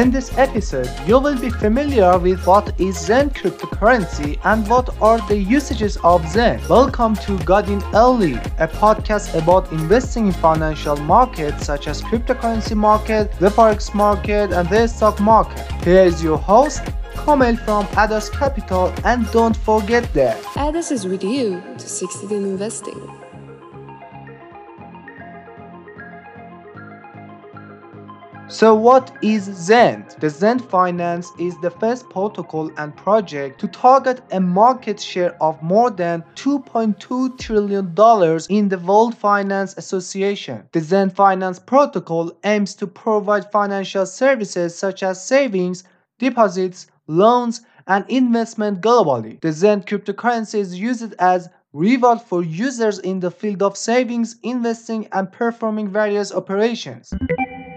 In this episode, you will be familiar with what is Xend cryptocurrency and what are the usages of Xend. Welcome to God in Early, a podcast about investing in financial markets such as cryptocurrency market, the forex market, and the stock market. Here is your host, Kamel from Adaas Capital, and don't forget that Adaas is with you to succeed in investing. So what is Xend? The Xend Finance is the first protocol and project to target a market share of more than $2.2 trillion in the World Finance Association. The Xend Finance protocol aims to provide financial services such as savings, deposits, loans, and investment globally. The Xend cryptocurrency is used as reward for users in the field of savings, investing, and performing various operations.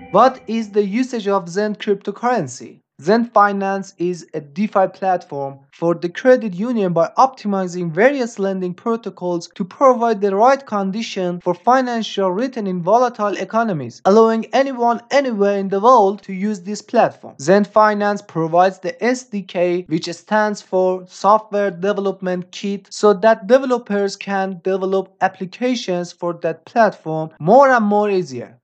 What is the usage of Xend cryptocurrency? Xend Finance is a DeFi platform for the credit union by optimizing various lending protocols to provide the right condition for financial return in volatile economies, allowing anyone anywhere in the world to use this platform. Xend Finance provides the SDK, which stands for Software Development Kit, so that developers can develop applications for that platform more and more easier.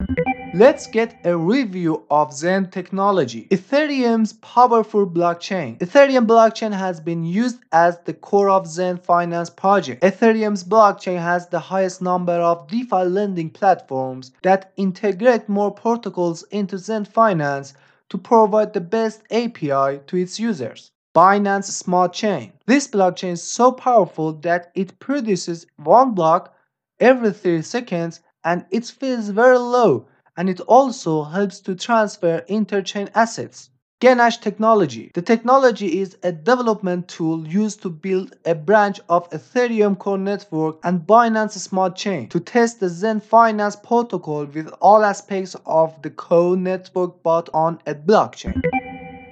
Let's get a review of Xend technology. Ethereum's powerful blockchain. Ethereum blockchain has been used as the core of Xend Finance project. Ethereum's blockchain has the highest number of DeFi lending platforms that integrate more protocols into Xend Finance to provide the best API to its users. Binance Smart Chain. This blockchain is so powerful that it produces one block every 3 seconds and its fee is very low, and it also helps to transfer interchain assets. GANACHE technology. The technology is a development tool used to build a branch of Ethereum core network and Binance Smart Chain to test the Xend Finance protocol with all aspects of the core network but on a blockchain.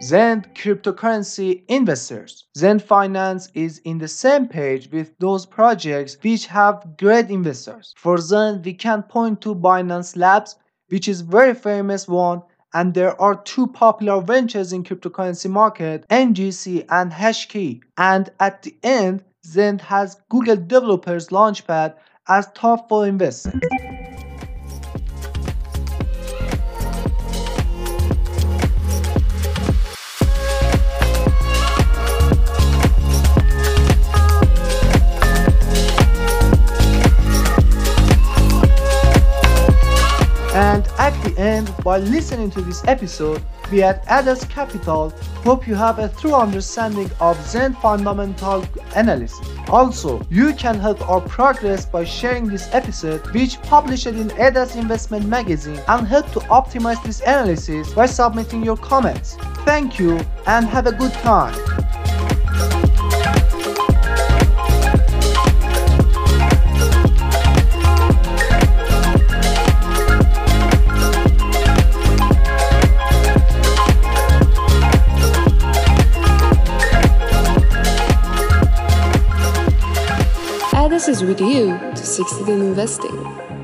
Xend cryptocurrency investors. Xend Finance is in the same page with those projects which have great investors. For Xend, we can point to Binance Labs, which is very famous one, and there are 2 popular ventures in cryptocurrency market, NGC and HashKey. And at the end, Xend has Google Developers Launchpad as top for investment. And by listening to this episode, we at Adaas Capital hope you have a thorough understanding of Xend fundamental analysis. Also, you can help our progress by sharing this episode, which published in Adaas Investment Magazine, and help to optimize this analysis by submitting your comments. Thank you and have a good time. This is with you to succeed in investing.